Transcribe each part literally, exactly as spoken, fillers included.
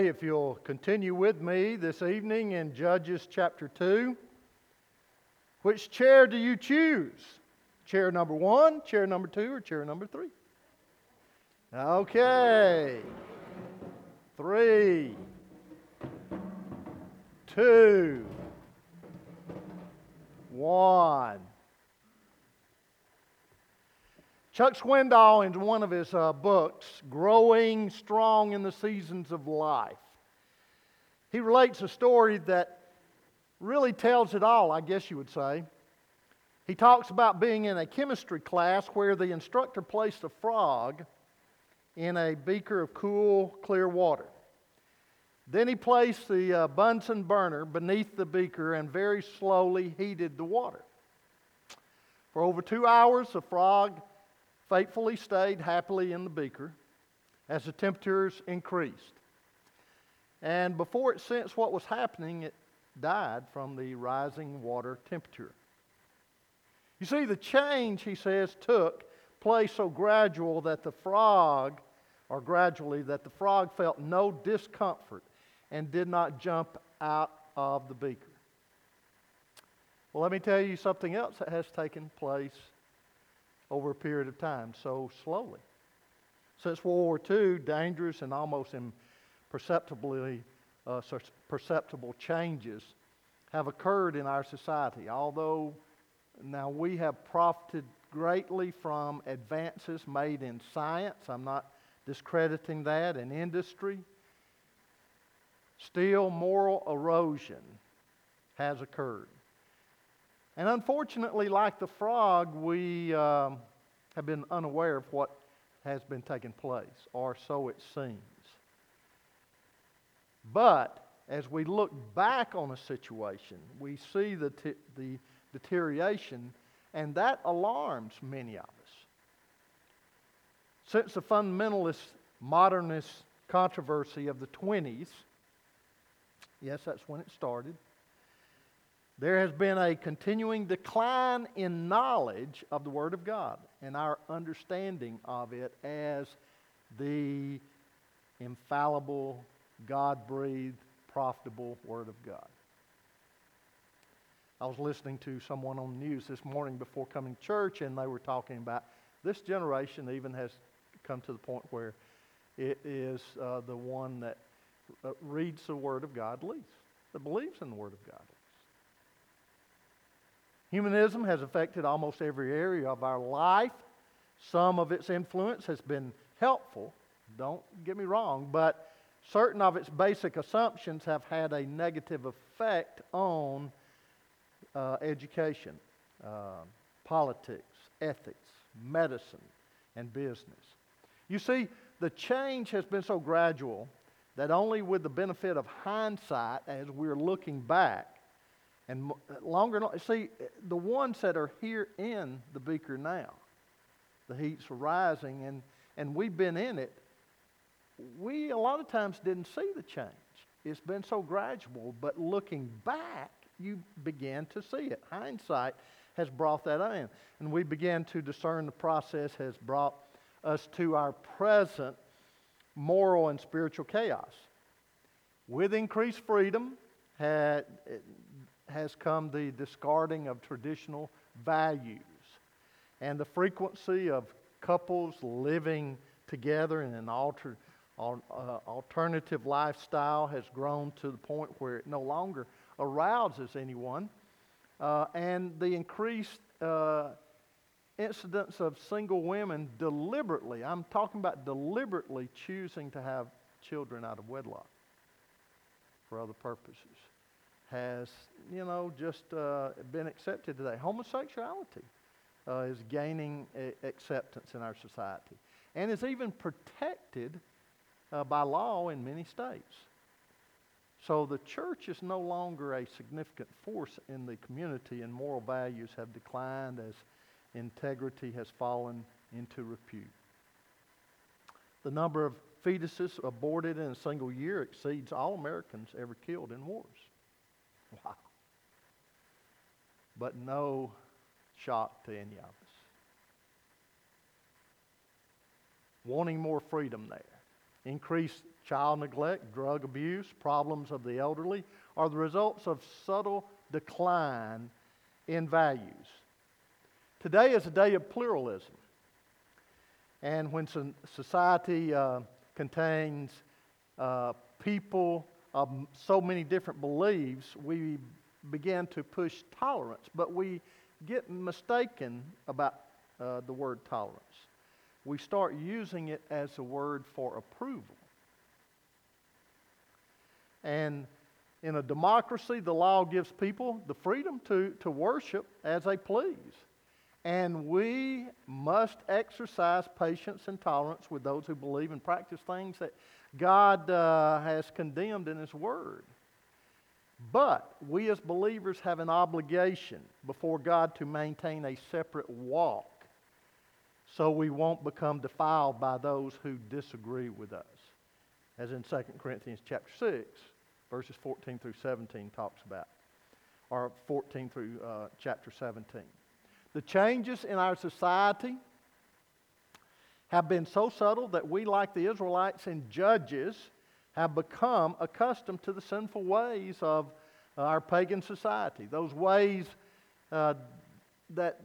If you'll continue with me this evening in Judges chapter two. Which chair do you choose? Chair number one, chair number two, or chair number three? Okay. Three. Two. One. Chuck Swindoll, in one of his uh, books, Growing Strong in the Seasons of Life, he relates a story that really tells it all, I guess you would say. He talks about being in a chemistry class where the instructor placed a frog in a beaker of cool, clear water. Then he placed the uh, Bunsen burner beneath the beaker and very slowly heated the water. For over two hours, the frog faithfully stayed happily in the beaker as the temperatures increased. And before it sensed what was happening, it died from the rising water temperature. You see, the change, he says, took place so gradual that the frog, or gradually, that the frog felt no discomfort and did not jump out of the beaker. Well, let me tell you something else that has taken place over a period of time, so slowly. Since World War Two, dangerous and almost imperceptibly uh, perceptible changes have occurred in our society. Although now we have profited greatly from advances made in science, I'm not discrediting that, in industry, still moral erosion has occurred. And unfortunately, like the frog, we um, have been unaware of what has been taking place, or so it seems. But as we look back on a situation, we see the, t- the deterioration, and that alarms many of us. Since the fundamentalist modernist controversy of the twenties, yes, that's when it started, there has been a continuing decline in knowledge of the Word of God and our understanding of it as the infallible, God-breathed, profitable Word of God. I was listening to someone on the news this morning before coming to church, and they were talking about this generation even has come to the point where it is uh, the one that reads the Word of God least, that believes in the Word of God. Humanism has affected almost every area of our life. Some of its influence has been helpful, don't get me wrong, but certain of its basic assumptions have had a negative effect on uh, education, uh, politics, ethics, medicine, and business. You see, the change has been so gradual that only with the benefit of hindsight, as we're looking back, and longer, see, the ones that are here in the beaker now, the heat's rising, and, and we've been in it, we a lot of times didn't see the change. It's been so gradual, but looking back, you begin to see it. Hindsight has brought that in, and we begin to discern the process has brought us to our present moral and spiritual chaos. With increased freedom, had... It, has come the discarding of traditional values and the frequency of couples living together in an alter, uh, alternative lifestyle has grown to the point where it no longer arouses anyone. Uh, and the increased uh, incidence of single women deliberately, I'm talking about deliberately choosing to have children out of wedlock for other purposes, has, you know, just uh, been accepted today. Homosexuality uh, is gaining a- acceptance in our society and is even protected uh, by law in many states. So the church is no longer a significant force in the community, and moral values have declined as integrity has fallen into repute. The number of fetuses aborted in a single year exceeds all Americans ever killed in wars. Wow. But no shock to any of us. Wanting more freedom there. Increased Child neglect, drug abuse, problems of the elderly are the results of subtle decline in values. Today is a day of pluralism. And when society uh, contains uh, people of so many different beliefs, we begin to push tolerance, but we get mistaken about uh, the word tolerance. We start using it as a word for approval. And in a democracy, the law gives people the freedom to, to worship as they please. And we must exercise patience and tolerance with those who believe and practice things that God uh, has condemned in His Word. But we as believers have an obligation before God to maintain a separate walk so we won't become defiled by those who disagree with us. As in Second Corinthians chapter six, verses fourteen through seventeen talks about, or fourteen through uh, chapter seventeen. The changes in our society have been so subtle that we, like the Israelites in Judges, have become accustomed to the sinful ways of our pagan society. Those ways uh, that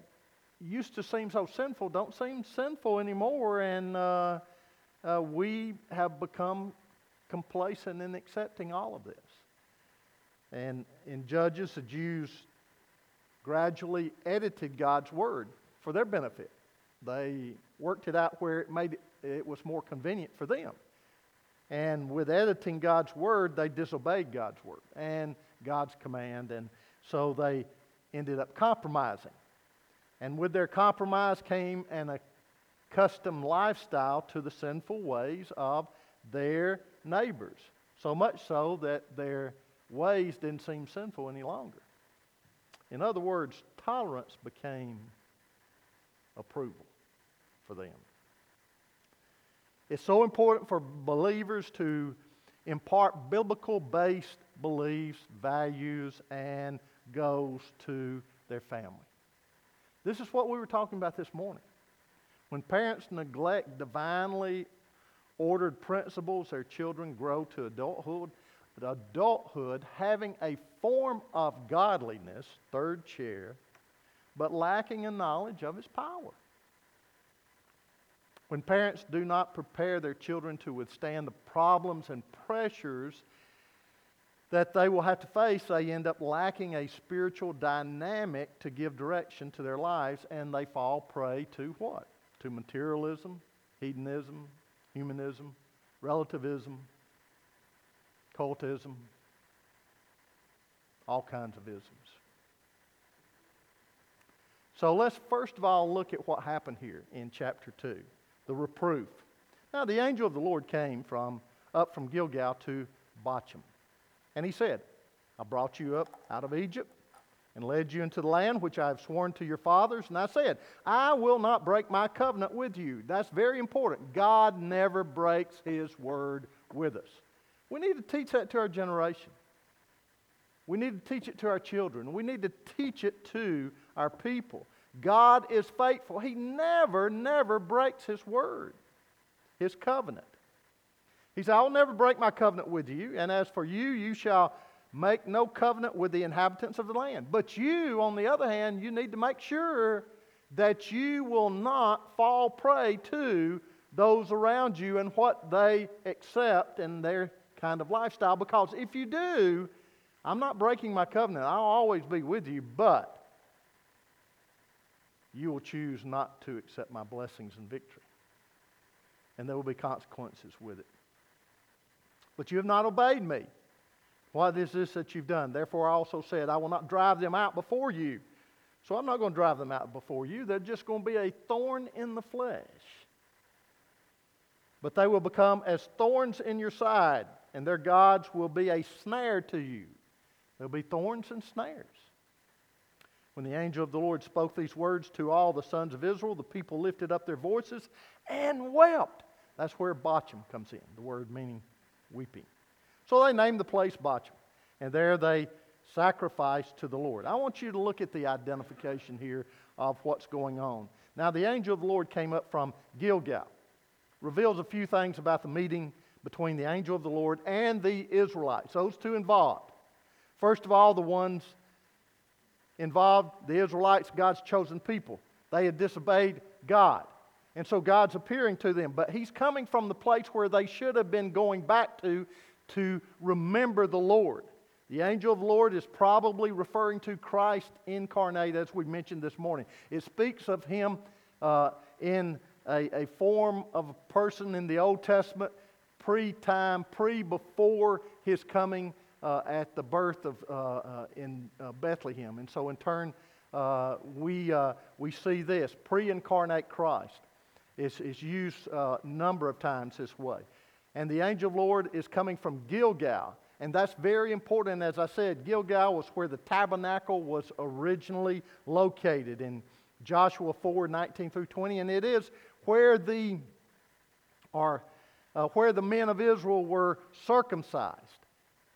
used to seem so sinful don't seem sinful anymore, and uh, uh, we have become complacent in accepting all of this. And in Judges, the Jews gradually edited God's word for their benefit. They worked it out where it made it, it was more convenient for them. And with editing God's word, they disobeyed God's word and God's command, and so they ended up compromising. And with their compromise came an accustomed lifestyle to the sinful ways of their neighbors, so much so that their ways didn't seem sinful any longer. In other words, tolerance became approval for them. It's so important for believers to impart biblical-based beliefs, values, and goals to their family. This is what we were talking about this morning. When parents neglect divinely ordered principles, their children grow to adulthood. But adulthood, having a form of godliness, third chair, but lacking a knowledge of its power. When parents do not prepare their children to withstand the problems and pressures that they will have to face, they end up lacking a spiritual dynamic to give direction to their lives, and they fall prey to what? To materialism, hedonism, humanism, relativism, cultism, all kinds of isms. So let's first of all look at what happened here in chapter two, the reproof. Now the angel of the Lord came from up from Gilgal to Bochim, and he said, I brought you up out of Egypt and led you into the land which I have sworn to your fathers, and I said, I will not break my covenant with you. That's very important. God never breaks His word with us. We need to teach that to our generation. We need to teach it to our children. We need to teach it to our people. God is faithful. He never, never breaks His word, His covenant. He said, I will never break my covenant with you, and as for you, you shall make no covenant with the inhabitants of the land. But you, on the other hand, you need to make sure that you will not fall prey to those around you and what they accept and their kind of lifestyle, because if you do, I'm not breaking my covenant. I'll always be with you, but you will choose not to accept my blessings and victory, and there will be consequences with it. But you have not obeyed me. What is this that you've done? Therefore I also said, I will not drive them out before you. So I'm not going to drive them out before you. They're just going to be a thorn in the flesh. But they will become as thorns in your side, and their gods will be a snare to you. There will be thorns and snares. When the angel of the Lord spoke these words to all the sons of Israel, the people lifted up their voices and wept. That's where Bochim comes in, the word meaning weeping. So they named the place Bochim, and there they sacrificed to the Lord. I want you to look at the identification here of what's going on. Now the angel of the Lord came up from Gilgal. Reveals a few things about the meeting between the angel of the Lord and the Israelites. Those two involved. First of all, the ones involved, the Israelites, God's chosen people. They had disobeyed God. And so God's appearing to them. But He's coming from the place where they should have been going back to to remember the Lord. The angel of the Lord is probably referring to Christ incarnate, as we mentioned this morning. It speaks of Him uh, in a, a form of a person in the Old Testament, pre-time, pre-before His coming uh, at the birth of uh, uh, in uh, Bethlehem. And so in turn, uh, we uh, we see this, pre-incarnate Christ is, is used a number of times this way. And the angel of the Lord is coming from Gilgal. And that's very important. As I said, Gilgal was where the tabernacle was originally located in Joshua four, nineteen through twenty. And it is where the, or, uh, where the men of Israel were circumcised.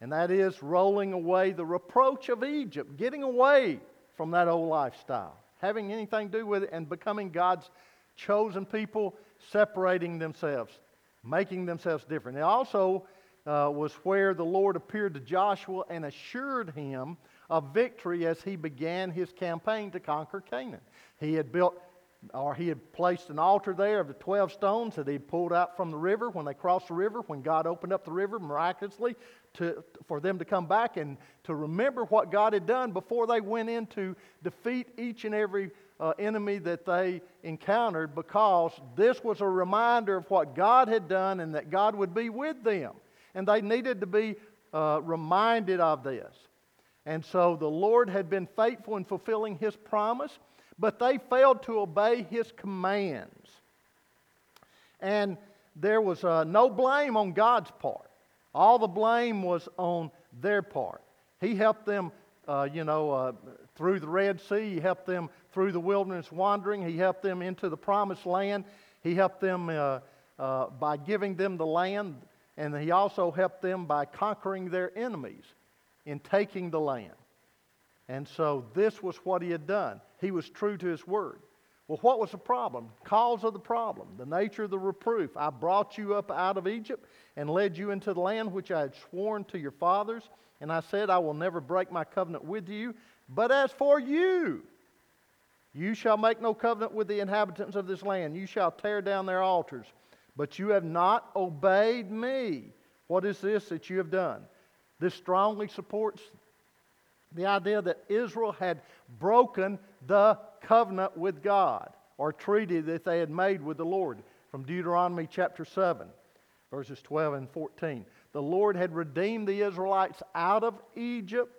And that is rolling away the reproach of Egypt, getting away from that old lifestyle, having anything to do with it, and becoming God's chosen people, separating themselves, making themselves different. It also Uh, was where the Lord appeared to Joshua and assured him of victory as he began his campaign to conquer Canaan. He had built, or he had placed an altar there of the twelve stones that he had pulled out from the river when they crossed the river, when God opened up the river miraculously to, for them to come back and to remember what God had done before they went in to defeat each and every uh, enemy that they encountered, because this was a reminder of what God had done and that God would be with them. And they needed to be uh, reminded of this. And so the Lord had been faithful in fulfilling His promise, but they failed to obey His commands. And there was uh, no blame on God's part. All the blame was on their part. He helped them, uh, you know, uh, through the Red Sea. He helped them through the wilderness wandering. He helped them into the promised land. He helped them uh, uh, by giving them the land. And He also helped them by conquering their enemies in taking the land. And so this was what He had done. He was true to His word. Well, what was the problem? Cause of the problem, the nature of the reproof. I brought you up out of Egypt and led you into the land which I had sworn to your fathers. And I said, I will never break my covenant with you. But as for you, you shall make no covenant with the inhabitants of this land. You shall tear down their altars. But you have not obeyed me. What is this that you have done? This strongly supports the idea that Israel had broken the covenant with God, or treaty that they had made with the Lord, from Deuteronomy chapter seven, verses twelve and fourteen. The Lord had redeemed the Israelites out of Egypt,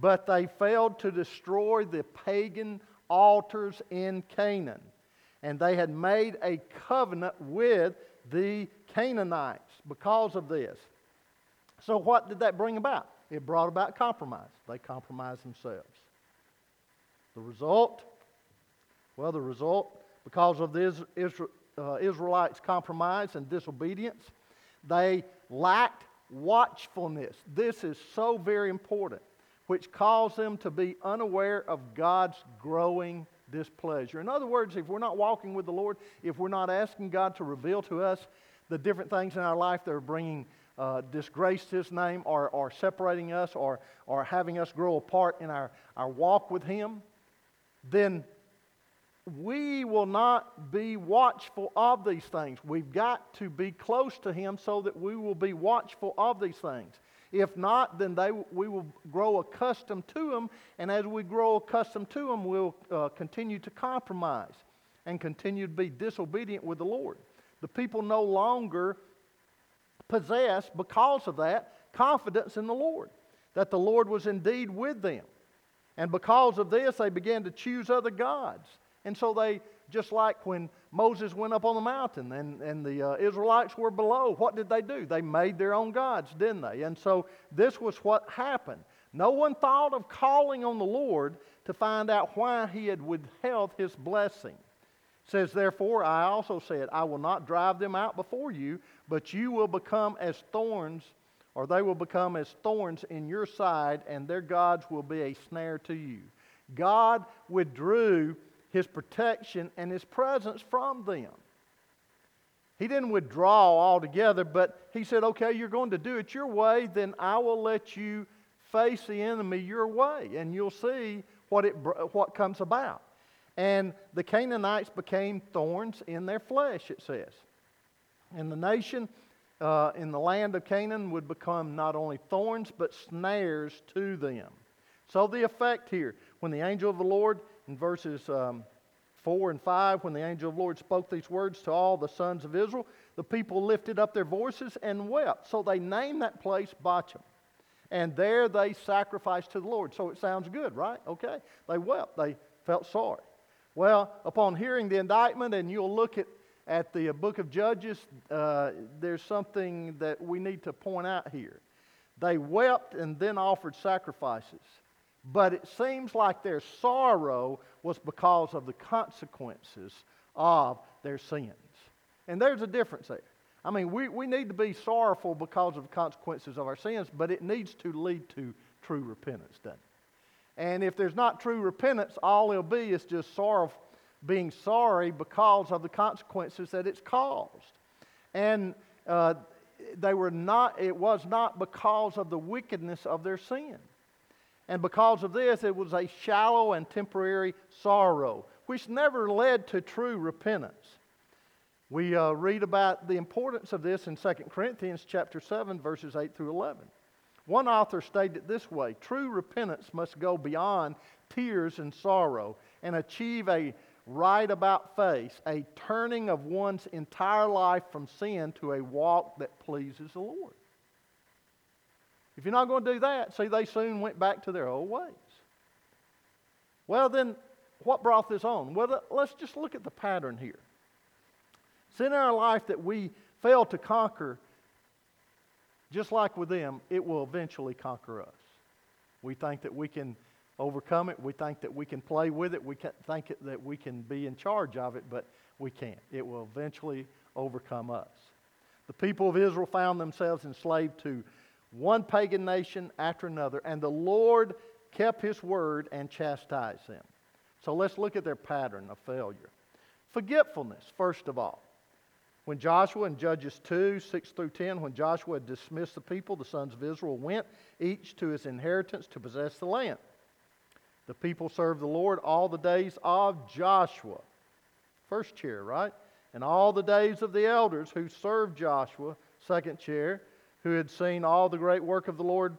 but they failed to destroy the pagan altars in Canaan. And they had made a covenant with the Canaanites because of this. So what did that bring about? It brought about compromise. They compromised themselves. The result? Well, the result, because of the Israelites' compromise and disobedience, they lacked watchfulness. This is so very important, which caused them to be unaware of God's growing displeasure. In other words, if we're not walking with the Lord, if we're not asking God to reveal to us the different things in our life that are bringing uh, disgrace to His name, or, or separating us, or, or having us grow apart in our, our walk with Him, then we will not be watchful of these things. We've got to be close to Him so that we will be watchful of these things. If not, then they, we will grow accustomed to them, and as we grow accustomed to them, we'll uh, continue to compromise and continue to be disobedient with the Lord. The people no longer possess, because of that, confidence in the Lord, that the Lord was indeed with them. And because of this, they began to choose other gods. And so they, just like when Moses went up on the mountain and, and the uh, Israelites were below, what did they do? They made their own gods, didn't they? And so this was what happened. No one thought of calling on the Lord to find out why He had withheld His blessing. It says, therefore, I also said, I will not drive them out before you, but you will become as thorns, or they will become as thorns in your side, and their gods will be a snare to you. God withdrew His protection and His presence from them. He didn't withdraw altogether, but he said, okay, you're going to do it your way, then I will let you face the enemy your way, and you'll see what it what comes about. And the Canaanites became thorns in their flesh, it says. And the nation uh, in the land of Canaan would become not only thorns, but snares to them. So the effect here, when the angel of the Lord, in verses um, four and five, when the angel of the Lord spoke these words to all the sons of Israel, the people lifted up their voices and wept. So they named that place Bochim. And there they sacrificed to the Lord. So it sounds good, right? Okay. They wept. They felt sorry. Well, upon hearing the indictment, and you'll look at, at the book of Judges, uh, there's something that we need to point out here. They wept and then offered sacrifices. But it seems like their sorrow was because of the consequences of their sins. And there's a difference there. I mean, we, we need to be sorrowful because of the consequences of our sins, but it needs to lead to true repentance, doesn't it? And if there's not true repentance, all it'll be is just sorrow, being sorry because of the consequences that it's caused. And uh, they were not. It was not because of the wickedness of their sin. And because of this, it was a shallow and temporary sorrow, which never led to true repentance. We uh, read about the importance of this in Second Corinthians chapter seven, verses eight through eleven. One author stated it this way: true repentance must go beyond tears and sorrow and achieve a right about face, a turning of one's entire life from sin to a walk that pleases the Lord. If you're not going to do that, see, they soon went back to their old ways. Well, then, what brought this on? Well, let's just look at the pattern here. Sin in our life that we fail to conquer, just like with them, it will eventually conquer us. We think that we can overcome it. We think that we can play with it. We think that we can be in charge of it, but we can't. It will eventually overcome us. The people of Israel found themselves enslaved to one pagan nation after another, and the Lord kept His word and chastised them. So let's look at their pattern of failure. Forgetfulness, first of all. When Joshua, in Judges two, six through ten, when Joshua had dismissed the people, the sons of Israel went, each to his inheritance, to possess the land. The people served the Lord all the days of Joshua. First chair, right? And all the days of the elders who served Joshua, second chair, who had seen all the great work of the Lord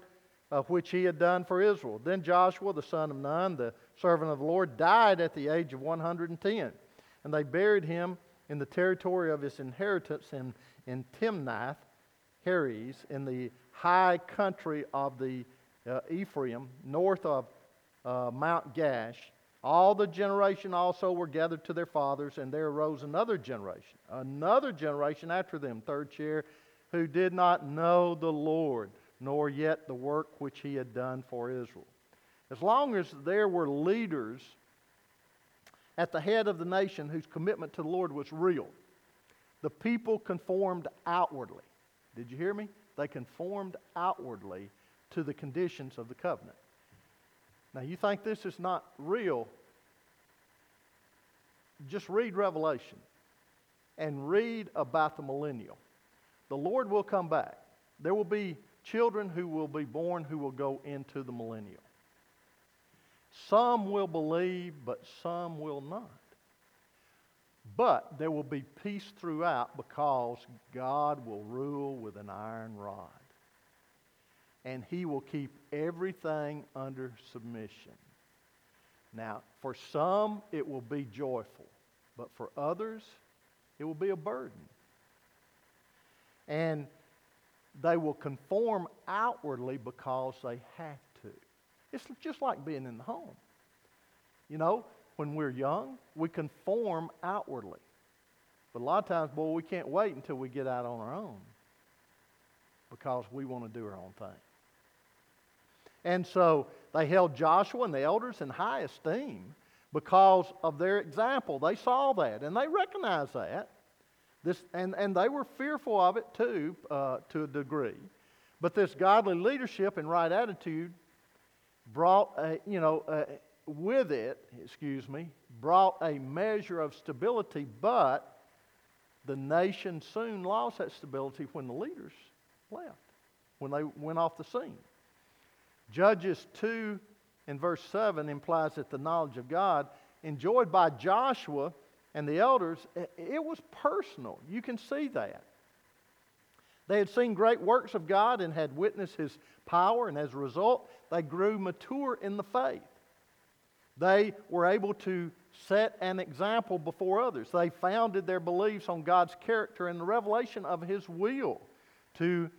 uh, which he had done for Israel. Then Joshua, the son of Nun, the servant of the Lord, died at the age of one hundred ten. And they buried him in the territory of his inheritance in, in Timnath Heres, in the high country of the uh, Ephraim, north of uh, Mount Gash. All the generation also were gathered to their fathers, and there arose another generation, another generation after them, third chair, who did not know the Lord, nor yet the work which He had done for Israel. As long as there were leaders at the head of the nation whose commitment to the Lord was real, the people conformed outwardly. Did you hear me? They conformed outwardly to the conditions of the covenant. Now, you think this is not real? Just read Revelation and read about the millennial. The Lord will come back. There will be children who will be born who will go into the millennial. Some will believe, but some will not. But there will be peace throughout, because God will rule with an iron rod. And He will keep everything under submission. Now, for some, it will be joyful. But for others, it will be a burden. And they will conform outwardly because they have to. It's just like being in the home. You know, when we're young, we conform outwardly. But a lot of times, boy, we can't wait until we get out on our own, because we want to do our own thing. And so they held Joshua and the elders in high esteem because of their example. They saw that, and they recognized that. This, and, and they were fearful of it too, uh, to a degree. But this godly leadership and right attitude brought, a, you know, uh, with it, excuse me, brought a measure of stability, but the nation soon lost that stability when the leaders left, when they went off the scene. Judges two and verse seven implies that the knowledge of God enjoyed by Joshua and the elders, it was personal. You can see that. They had seen great works of God and had witnessed His power, and as a result, they grew mature in the faith. They were able to set an example before others. They founded their beliefs on God's character and the revelation of His will to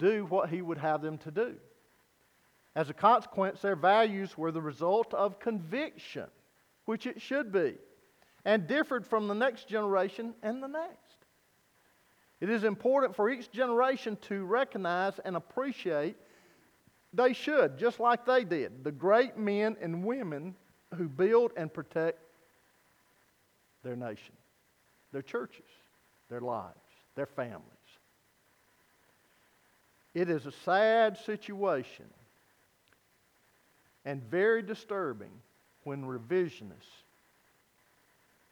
do what He would have them to do. As a consequence, their values were the result of conviction, which it should be, and differed from the next generation and the next. It is important for each generation to recognize and appreciate, they should, just like they did, the great men and women who build and protect their nation, their churches, their lives, their families. It is a sad situation and very disturbing when revisionists,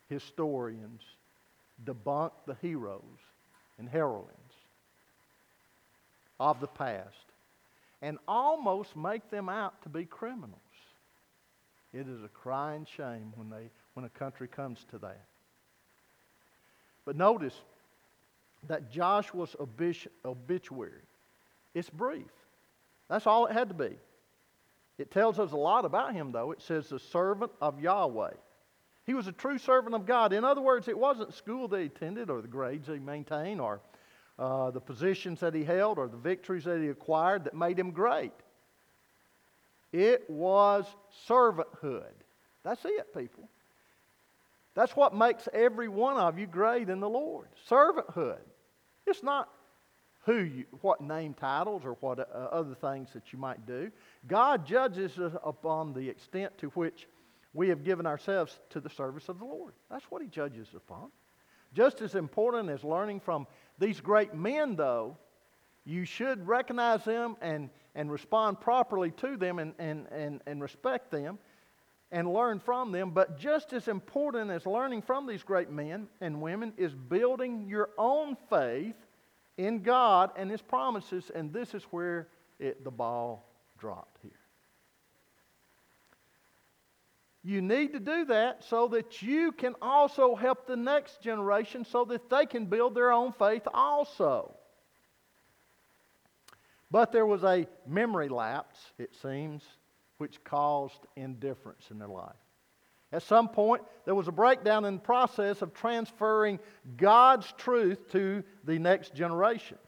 historians, debunk the heroes and heroines of the past and almost make them out to be criminals. It is a crying shame when they when a country comes to that. But notice that Joshua's obituary, it's brief. That's all it had to be. It tells us a lot about him, though. It says, the servant of Yahweh. He was a true servant of God. In other words, it wasn't school they attended or the grades they maintained or uh, the positions that he held or the victories that he acquired that made him great. It was servanthood. That's it, people. That's what makes every one of you great in the Lord. Servanthood. It's not who you, what name titles or what uh, other things that you might do. God judges us upon the extent to which we have given ourselves to the service of the Lord. That's what He judges upon. Just as important as learning from these great men, though, you should recognize them and, and respond properly to them and, and, and, and respect them and learn from them. But just as important as learning from these great men and women is building your own faith in God and His promises, and this is where it, the ball dropped here. You need to do that so that you can also help the next generation so that they can build their own faith also. But there was a memory lapse, it seems, which caused indifference in their life. At some point, there was a breakdown in the process of transferring God's truth to the next generation.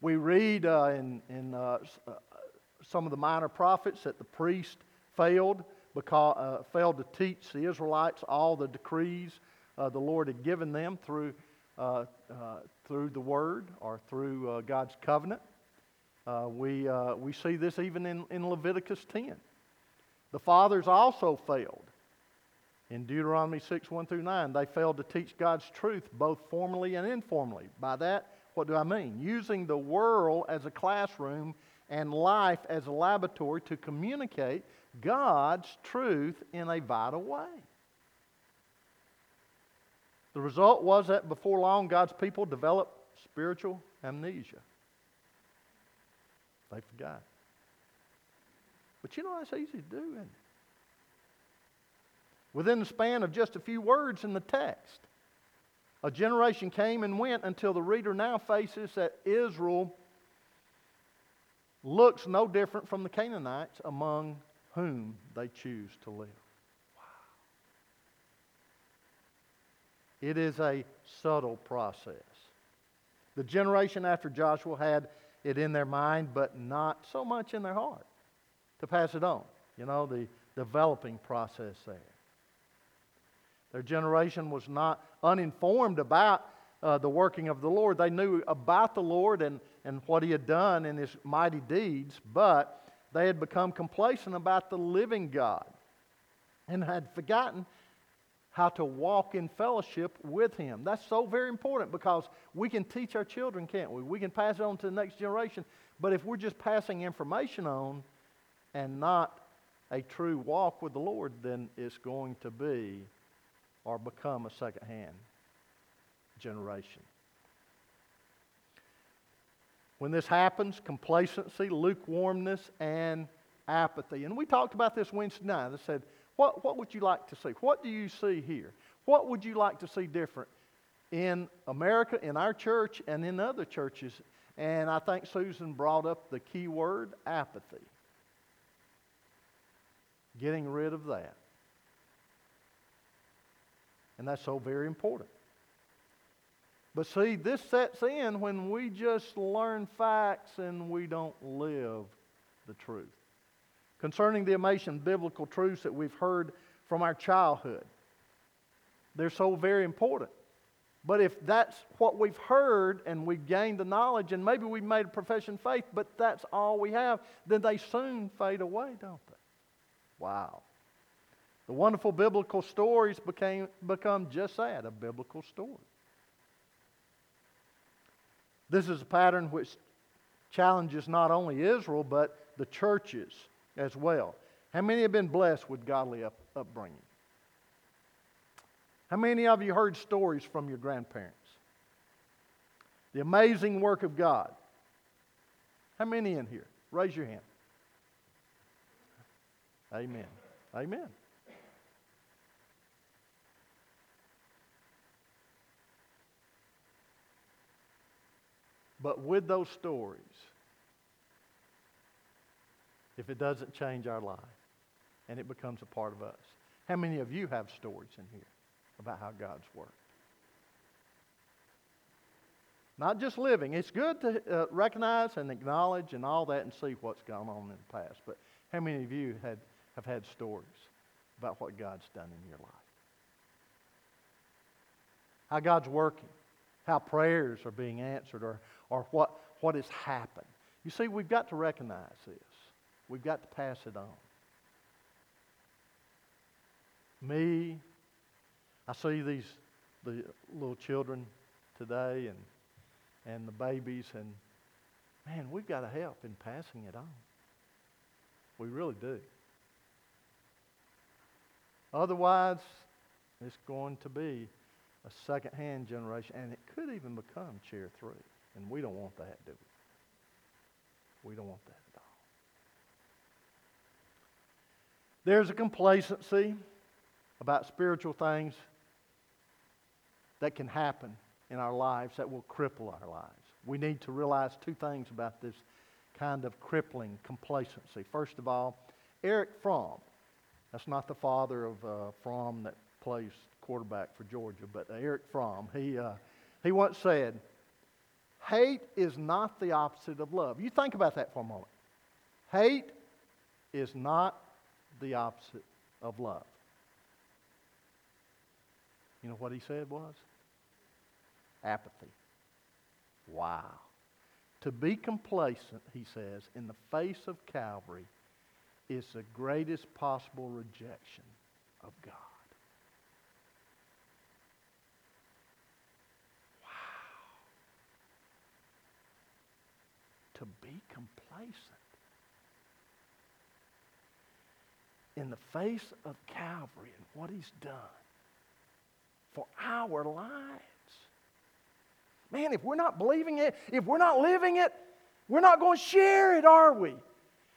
We read uh, in, in uh, some of the minor prophets that the priest failed because uh, failed to teach the Israelites all the decrees uh, the Lord had given them through uh, uh, through the Word or through uh, God's covenant. Uh, we uh, we see this even in, in Leviticus ten. The fathers also failed. In Deuteronomy six, one through nine, they failed to teach God's truth both formally and informally. By that, what do I mean? Using the world as a classroom and life as a laboratory to communicate God's truth in a vital way. The result was that before long, God's people developed spiritual amnesia. They forgot. But you know, that's easy to do, isn't it? Within the span of just a few words in the text, a generation came and went until the reader now faces that Israel looks no different from the Canaanites among whom they choose to live. Wow. It is a subtle process. The generation after Joshua had it in their mind, but not so much in their heart to pass it on. You know, the developing process there. Their generation was not uninformed about uh, the working of the Lord. They knew about the Lord and, and what He had done in His mighty deeds, but they had become complacent about the living God and had forgotten how to walk in fellowship with Him. That's so very important because we can teach our children, can't we? We can pass it on to the next generation, but if we're just passing information on and not a true walk with the Lord, then it's going to be or become a secondhand generation. When this happens, complacency, lukewarmness, and apathy. And we talked about this Wednesday night. I said, what, what would you like to see? What do you see here? What would you like to see different in America, in our church, and in other churches? And I think Susan brought up the key word, apathy. Getting rid of that. And that's so very important. But see, this sets in when we just learn facts and we don't live the truth. Concerning the amazing biblical truths that we've heard from our childhood. They're so very important. But if that's what we've heard and we've gained the knowledge and maybe we've made a profession of faith, but that's all we have, then they soon fade away, don't they? Wow. The wonderful biblical stories became become just that, a biblical story. This is a pattern which challenges not only Israel, but the churches as well. How many have been blessed with godly up, upbringing? How many of you heard stories from your grandparents? The amazing work of God. How many in here? Raise your hand. Amen. Amen. But with those stories, if it doesn't change our life and it becomes a part of us, how many of you have stories in here about how God's worked? Not just living. It's good to uh, recognize and acknowledge and all that and see what's gone on in the past. But how many of you had, have had stories about what God's done in your life? How God's working. How prayers are being answered, or, or what, what has happened. You see, we've got to recognize this. We've got to pass it on. Me, I see these the little children today and and the babies, and man, we've got to help in passing it on. We really do. Otherwise, it's going to be a second-hand generation, and it could even become chair three. And we don't want that, do we? We don't want that at all. There's a complacency about spiritual things that can happen in our lives that will cripple our lives. We need to realize two things about this kind of crippling complacency. First of all, Erich Fromm. That's not the father of uh, Fromm that plays quarterback for Georgia, but Erich Fromm, he uh, he once said, hate is not the opposite of love. You think about that for a moment. Hate is not the opposite of love. You know what he said was? Apathy. Wow. To be complacent, he says, in the face of Calvary is the greatest possible rejection of God. To be complacent in the face of Calvary and what He's done for our lives. Man, if we're not believing it, if we're not living it, we're not going to share it, are we?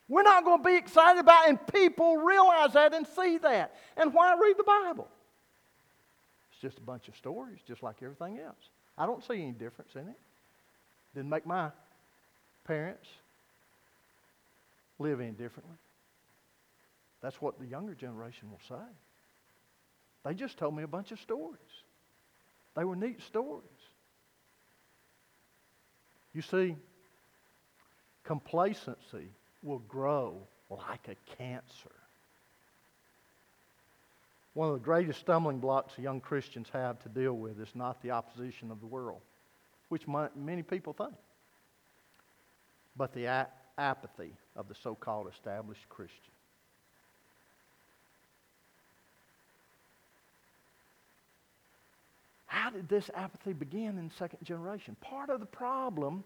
We're not going to be excited about it, and people realize that and see that. And why read the Bible? It's just a bunch of stories, just like everything else. I don't see any difference in it. Didn't make my parents live indifferently. That's what the younger generation will say. They just told me a bunch of stories. They were neat stories. You see, complacency will grow like a cancer. One of the greatest stumbling blocks young Christians have to deal with is not the opposition of the world, which many people think, but the ap- apathy of the so-called established Christian. How did this apathy begin in second generation? Part of the problem,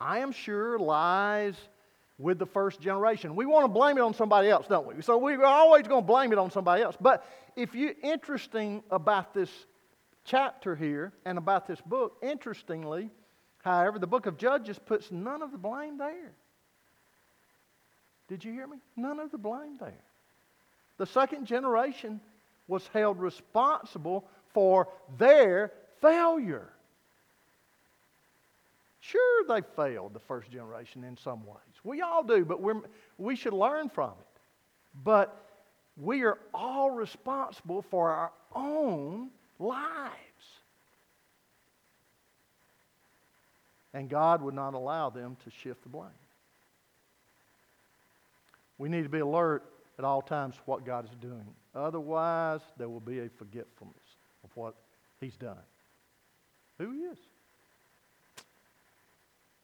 I am sure, lies with the first generation. We want to blame it on somebody else, don't we? So we're always going to blame it on somebody else. But if you're interesting about this chapter here and about this book. Interestingly, however, the book of Judges puts none of the blame there. Did you hear me? None of the blame there. The second generation was held responsible for their failure. Sure, they failed, the first generation, in some ways. We all do, but we're, we should learn from it. But we are all responsible for our own lives. And God would not allow them to shift the blame. We need to be alert at all times to what God is doing. Otherwise, there will be a forgetfulness of what He's done, who He is.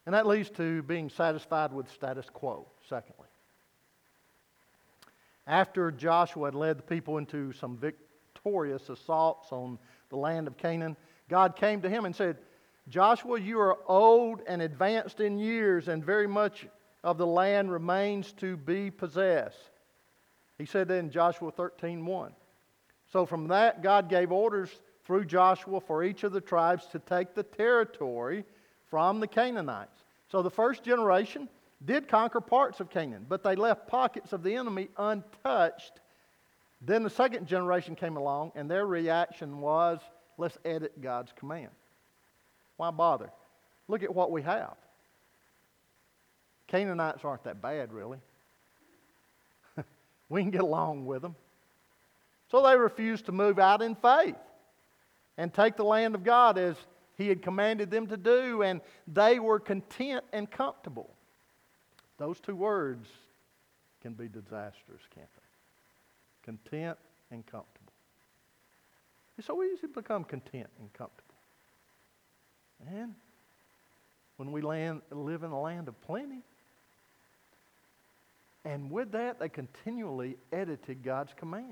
And that leads to being satisfied with status quo, secondly. After Joshua had led the people into some victorious assaults on the land of Canaan, God came to him and said, "Joshua, you are old and advanced in years, and very much of the land remains to be possessed." He said that in Joshua thirteen one. So from that, God gave orders through Joshua for each of the tribes to take the territory from the Canaanites. So the first generation did conquer parts of Canaan, but they left pockets of the enemy untouched. Then the second generation came along, and their reaction was, let's edit God's command. Why bother? Look at what we have. Canaanites aren't that bad, really. We can get along with them. So they refused to move out in faith and take the land of God as He had commanded them to do, and they were content and comfortable. Those two words can be disastrous, can't they? Content and comfortable. It's so easy to become content and comfortable. And when we land, live in a land of plenty. And with that, they continually edited God's command.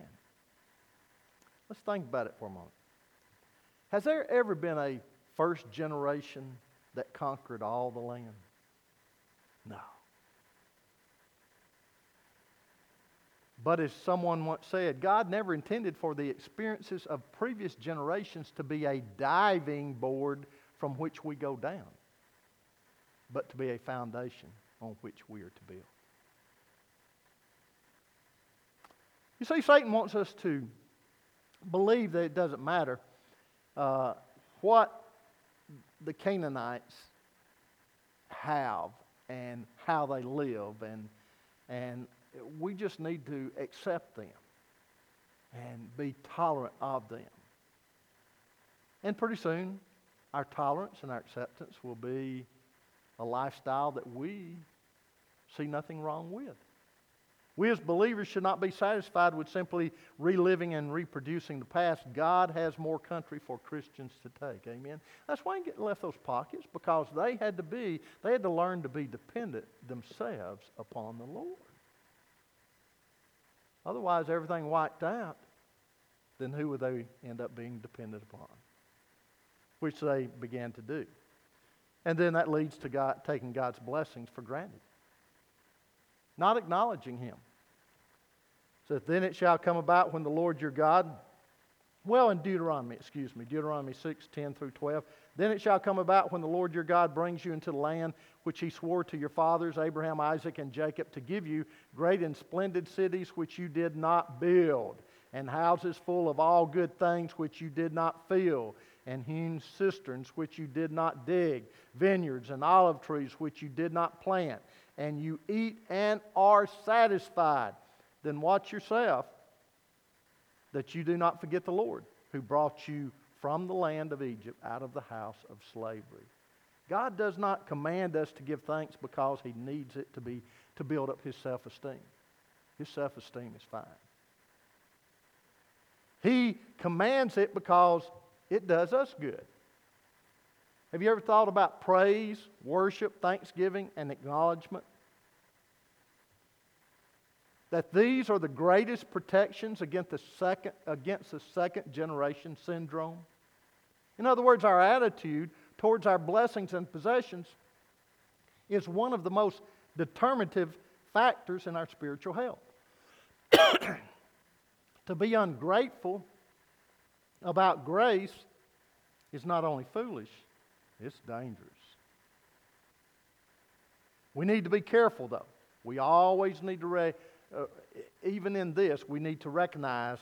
Let's think about it for a moment. Has there ever been a first generation that conquered all the land? No. But as someone once said, God never intended for the experiences of previous generations to be a diving board from which we go down, but to be a foundation on which we are to build. You see, Satan wants us to believe that it doesn't matter uh, what the Canaanites have and how they live, and and we just need to accept them and be tolerant of them. And pretty soon, our tolerance and our acceptance will be a lifestyle that we see nothing wrong with. We as believers should not be satisfied with simply reliving and reproducing the past. God has more country for Christians to take. Amen. That's why He left those pockets, because they had to be, they had to learn to be dependent themselves upon the Lord. Otherwise, everything wiped out, then who would they end up being dependent upon? Which they began to do. And then that leads to God taking God's blessings for granted, not acknowledging Him. So then it shall come about when the Lord your God, well in Deuteronomy, excuse me, Deuteronomy six, ten through twelve, then it shall come about when the Lord your God brings you into the land which He swore to your fathers, Abraham, Isaac, and Jacob, to give you great and splendid cities which you did not build, and houses full of all good things which you did not fill, and hewn cisterns which you did not dig, vineyards and olive trees which you did not plant, and you eat and are satisfied. Then watch yourself that you do not forget the Lord, who brought you from the land of Egypt out of the house of slavery. God does not command us to give thanks because He needs it to be to build up His self-esteem. His self-esteem is fine. He commands it because it does us good. Have you ever thought about praise, worship, thanksgiving, and acknowledgement? That these are the greatest protections against the second, against the second generation syndrome. In other words, our attitude towards our blessings and possessions is one of the most determinative factors in our spiritual health. To be ungrateful about grace is not only foolish, it's dangerous. We need to be careful, though. We always need to, re- uh, even in this, we need to recognize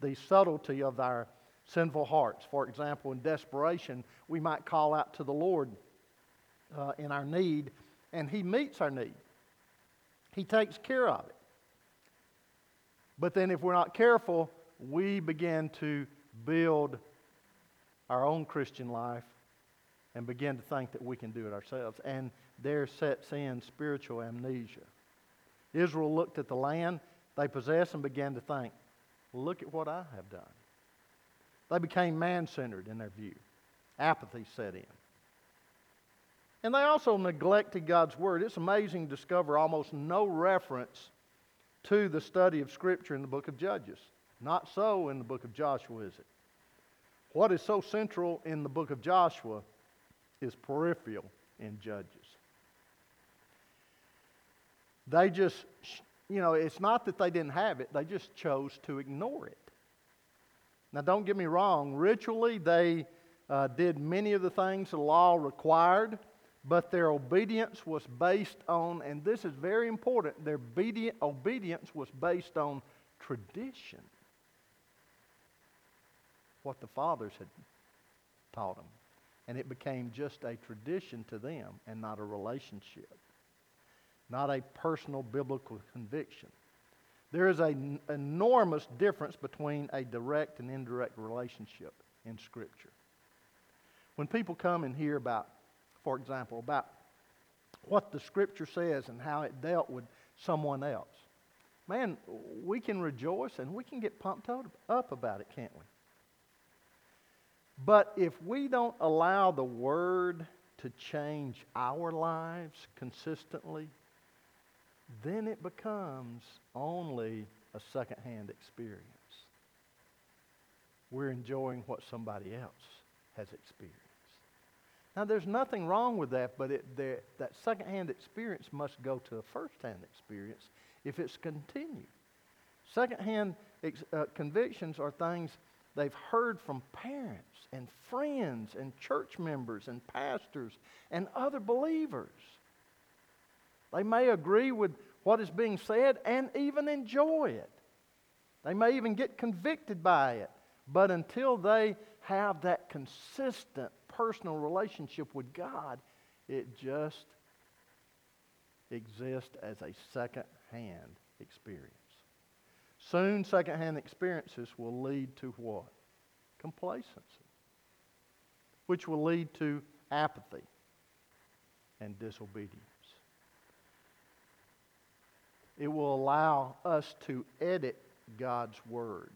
the subtlety of our sinful hearts. For example, in desperation, we might call out to the Lord uh, in our need, and He meets our need. He takes care of it. But then if we're not careful, we begin to build our own Christian life and begin to think that we can do it ourselves. And there sets in spiritual amnesia. Israel looked at the land they possessed and began to think, look at what I have done. They became man-centered in their view. Apathy set in. And they also neglected God's Word. It's amazing to discover almost no reference to the study of Scripture in the book of Judges. Not so in the book of Joshua, is it? What is so central in the book of Joshua is peripheral in Judges. They just, you know, it's not that they didn't have it. They just chose to ignore it. Now, don't get me wrong. Ritually, they uh, did many of the things the law required, but their obedience was based on, and this is very important, their obedient, obedience was based on tradition. What the fathers had taught them. And it became just a tradition to them and not a relationship. Not a personal biblical conviction. There is an enormous difference between a direct and indirect relationship in Scripture. When people come and hear about, for example, about what the Scripture says and how it dealt with someone else, man, we can rejoice and we can get pumped up about it, can't we? But if we don't allow the Word to change our lives consistently, then it becomes only a secondhand experience. We're enjoying what somebody else has experienced. Now, there's nothing wrong with that, but it, the, that secondhand experience must go to a firsthand experience if it's continued. Secondhand ex, uh, convictions are things they've heard from parents and friends and church members and pastors and other believers. They may agree with what is being said and even enjoy it. They may even get convicted by it, but until they have that consistent personal relationship with God, it just exists as a second-hand experience. Soon, second-hand experiences will lead to what? Complacency, which will lead to apathy and disobedience. It will allow us to edit God's Word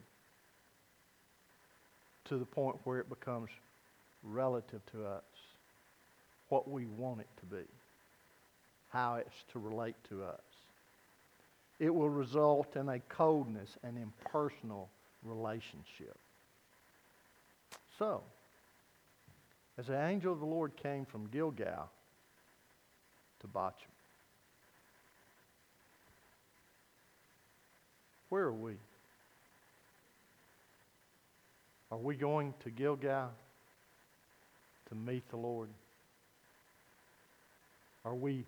to the point where it becomes relative to us, what we want it to be, how it's to relate to us. It will result in a coldness and impersonal relationship. So, as the angel of the Lord came from Gilgal to Bochim, where are we? Are we going to Gilgal to meet the Lord? Are we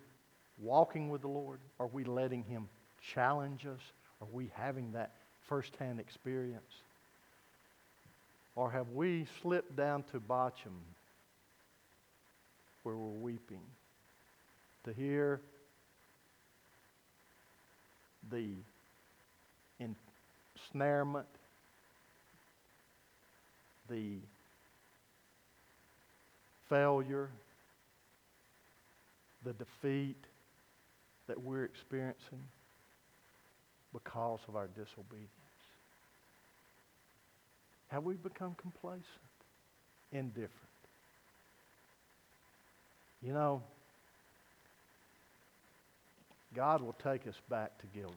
walking with the Lord? Are we letting Him challenge us? Are we having that firsthand experience? Or have we slipped down to Bochim where we're weeping to hear the ensnarement, the failure, the defeat that we're experiencing because of our disobedience? Have we become complacent, indifferent? You know, God will take us back to Gilgal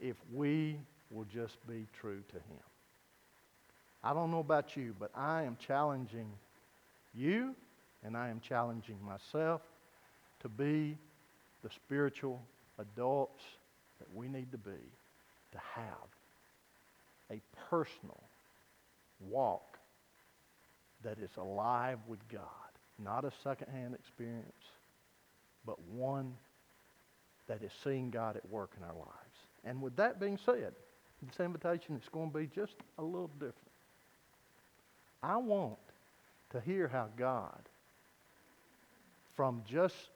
if we will just be true to Him. I don't know about you, but I am challenging you, and I am challenging myself to be the spiritual adults that we need to be, to have a personal walk that is alive with God. Not a secondhand experience, but one that is seeing God at work in our lives. And with that being said, this invitation is going to be just a little different. I want to hear how God, from just